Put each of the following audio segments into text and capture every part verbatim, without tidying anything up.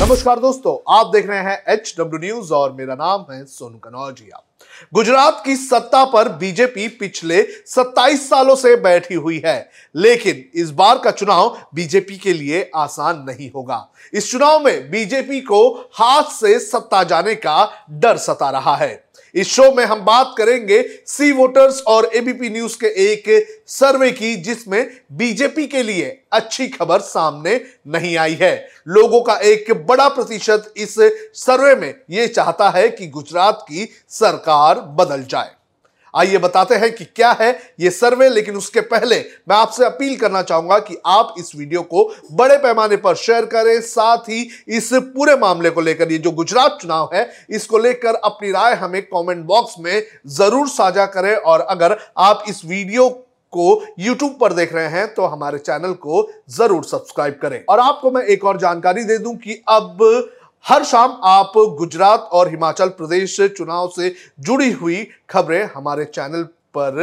नमस्कार दोस्तों, आप देख रहे हैं एच डब्ल्यू न्यूज और मेरा नाम है सोनू कनौजिया। गुजरात की सत्ता पर बीजेपी पिछले सत्ताईस सालों से बैठी हुई है, लेकिन इस बार का चुनाव बीजेपी के लिए आसान नहीं होगा। इस चुनाव में बीजेपी को हाथ से सत्ता जाने का डर सता रहा है। इस शो में हम बात करेंगे सी वोटर्स और एबीपी न्यूज के एक सर्वे की, जिसमें बीजेपी के लिए अच्छी खबर सामने नहीं आई है। लोगों का एक बड़ा प्रतिशत इस सर्वे में यह चाहता है कि गुजरात की सरकार बदल जाए। आइए बताते हैं कि क्या है ये सर्वे, लेकिन उसके पहले मैं आपसे अपील करना चाहूंगा कि आप इस वीडियो को बड़े पैमाने पर शेयर करें। साथ ही इस पूरे मामले को लेकर, ये जो गुजरात चुनाव है, इसको लेकर अपनी राय हमें कमेंट बॉक्स में जरूर साझा करें। और अगर आप इस वीडियो को यूट्यूब पर देख रहे हैं तो हमारे चैनल को जरूर सब्सक्राइब करें। और आपको मैं एक और जानकारी दे दूं कि अब हर शाम आप गुजरात और हिमाचल प्रदेश चुनाव से जुड़ी हुई खबरें हमारे चैनल पर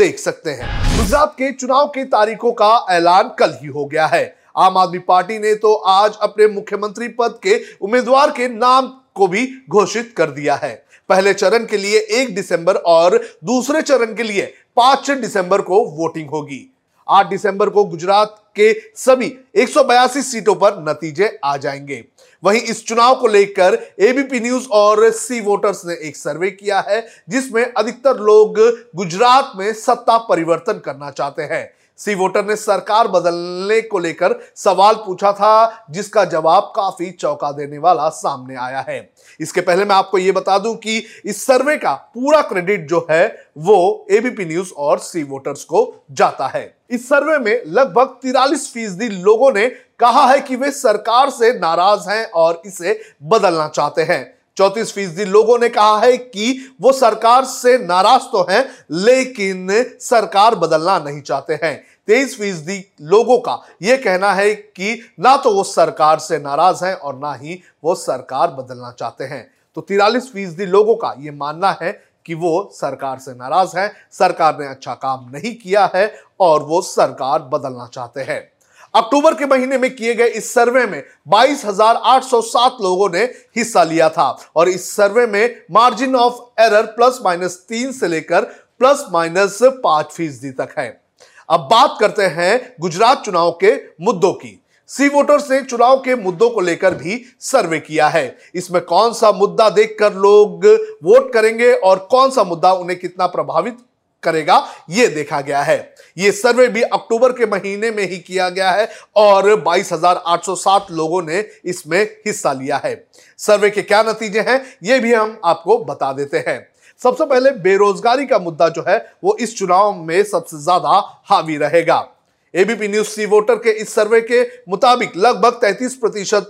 देख सकते हैं। गुजरात के चुनाव की तारीखों का ऐलान कल ही हो गया है। आम आदमी पार्टी ने तो आज अपने मुख्यमंत्री पद के उम्मीदवार के नाम को भी घोषित कर दिया है। पहले चरण के लिए एक दिसंबर और दूसरे चरण के लिए पांच दिसंबर को वोटिंग होगी। आठ दिसंबर को गुजरात के सभी एक सौ बयासी सीटों पर नतीजे आ जाएंगे। वहीं इस चुनाव को लेकर एबीपी न्यूज और सी वोटर्स ने एक सर्वे किया है, जिसमें अधिकतर लोग गुजरात में सत्ता परिवर्तन करना चाहते हैं। सी वोटर ने सरकार बदलने को लेकर सवाल पूछा था, जिसका जवाब काफी चौंका देने वाला सामने आया है। इसके पहले मैं आपको यह बता दूं कि इस सर्वे का पूरा क्रेडिट जो है वो एबीपी न्यूज और सी वोटर्स को जाता है। इस सर्वे में लगभग तिरालीस फीसदी लोगों ने कहा है कि वे सरकार से नाराज हैं और इसे बदलना चाहते हैं। चौंतीस फीसदी लोगों ने कहा है कि वो सरकार से नाराज तो हैं, लेकिन सरकार बदलना नहीं चाहते हैं। तेईस फीसदी लोगों का ये कहना है कि ना तो वो सरकार से नाराज हैं और ना ही वो सरकार बदलना चाहते हैं। तो तिरालीस फीसदी लोगों का ये मानना है कि वो सरकार से नाराज हैं, सरकार ने अच्छा काम नहीं किया है और वो सरकार बदलना चाहते हैं। अक्टूबर के महीने में किए गए इस सर्वे में बाईस हज़ार आठ सौ सात लोगों ने हिस्सा लिया था और इस सर्वे में margin of error plus minus तीन से लेकर प्लस माइनस पांच फीसदी तक है। अब बात करते हैं गुजरात चुनाव के मुद्दों की। सी वोटर्स ने चुनाव के मुद्दों को लेकर भी सर्वे किया है। इसमें कौन सा मुद्दा देखकर लोग वोट करेंगे और कौन सा मुद्दा उन्हें कितना प्रभावित करेगा, ये देखा गया है। ये सर्वे भी अक्टूबर के महीने में ही किया गया है और बाईस हज़ार आठ सौ सात लोगों ने इसमें हिस्सा लिया है। सर्वे के क्या नतीजे हैं ये भी हम आपको बता देते हैं। सबसे पहले बेरोजगारी का मुद्दा जो है वो इस चुनाव में सबसे ज्यादा हावी रहेगा। एबीपी न्यूज सी वोटर के इस सर्वे के मुताबिक लगभग तैंतीस प्रतिशत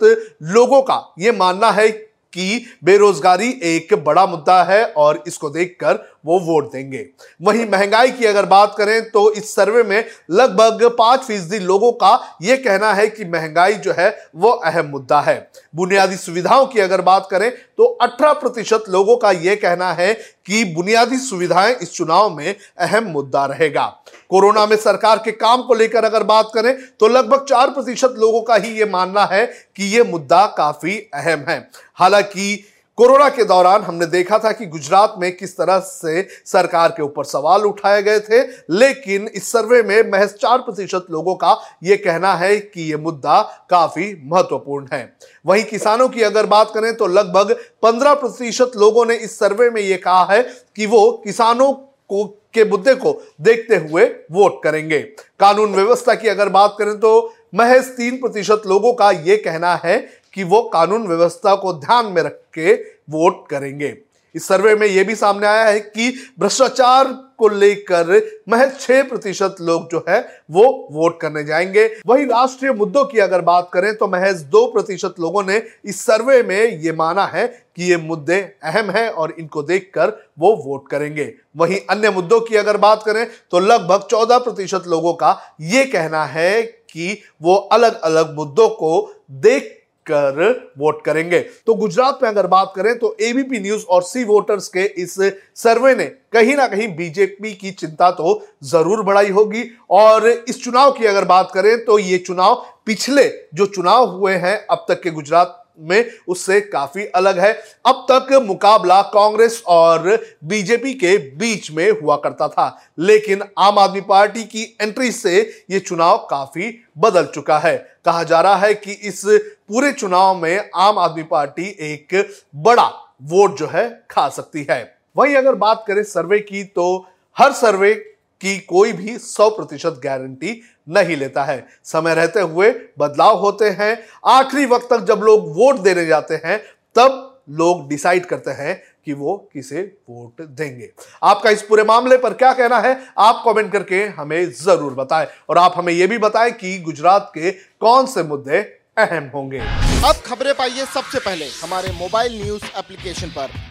लोगों का ये मानना है कि बेरोजगारी एक बड़ा मुद्दा है और इसको देखकर वो वोट देंगे। वहीं महंगाई की अगर बात करें तो इस सर्वे में लगभग पांच फीसदी लोगों का ये कहना है कि महंगाई जो है वो अहम मुद्दा है। बुनियादी सुविधाओं की अगर बात करें तो अठारह प्रतिशत लोगों का ये कहना है कि बुनियादी सुविधाएं इस चुनाव में अहम मुद्दा रहेगा। कोरोना में सरकार के काम को लेकर अगर बात करें तो लगभग चार प्रतिशत लोगों का ही ये मानना है कि ये मुद्दा काफी अहम है। हालांकि कोरोना के दौरान हमने देखा था कि गुजरात में किस तरह से सरकार के ऊपर सवाल उठाए गए थे, लेकिन इस सर्वे में महज चार प्रतिशत लोगों का ये कहना है कि ये मुद्दा काफी महत्वपूर्ण है। वहीं किसानों की अगर बात करें तो लगभग पंद्रह प्रतिशत लोगों ने इस सर्वे में ये कहा है कि वो किसानों को के मुद्दे को देखते हुए वोट करेंगे। कानून व्यवस्था की अगर बात करें तो महज तीन प्रतिशत लोगों का ये कहना है कि वो कानून व्यवस्था को ध्यान में रख के वोट करेंगे। इस सर्वे में यह भी सामने आया है कि भ्रष्टाचार को लेकर महज छह प्रतिशत लोग जो है वो वोट करने जाएंगे। वहीं राष्ट्रीय मुद्दों की अगर बात करें तो महज दो प्रतिशत लोगों ने इस सर्वे में ये माना है कि ये मुद्दे अहम हैं और इनको देखकर वो वोट करेंगे। वहीं अन्य मुद्दों की अगर बात करें तो लगभग चौदह प्रतिशत लोगों का ये कहना है कि वो अलग अलग मुद्दों को देख कर वोट करेंगे। तो गुजरात में अगर बात करें तो एबीपी न्यूज और सी वोटर्स के इस सर्वे ने कहीं ना कहीं बीजेपी की चिंता तो जरूर बढ़ाई होगी। और इस चुनाव की अगर बात करें तो ये चुनाव पिछले जो चुनाव हुए हैं अब तक के गुजरात में उससे काफी अलग है। अब तक मुकाबला कांग्रेस और बीजेपी के बीच में हुआ करता था, लेकिन आम आदमी पार्टी की एंट्री से यह चुनाव काफी बदल चुका है। कहा जा रहा है कि इस पूरे चुनाव में आम आदमी पार्टी एक बड़ा वोट जो है खा सकती है। वहीं अगर बात करें सर्वे की, तो हर सर्वे की कोई भी सौ प्रतिशत गारंटी नहीं लेता है। समय रहते हुए बदलाव होते हैं। आखिरी वक्त तक जब लोग वोट देने जाते हैं, तब लोग डिसाइड करते हैं कि वो किसे वोट देंगे। आपका इस पूरे मामले पर क्या कहना है, आप कमेंट करके हमें जरूर बताएं, और आप हमें यह भी बताएं कि गुजरात के कौन से मुद्दे अहम होंगे। अब खबरें पाइए सबसे पहले हमारे मोबाइल न्यूज एप्लीकेशन पर।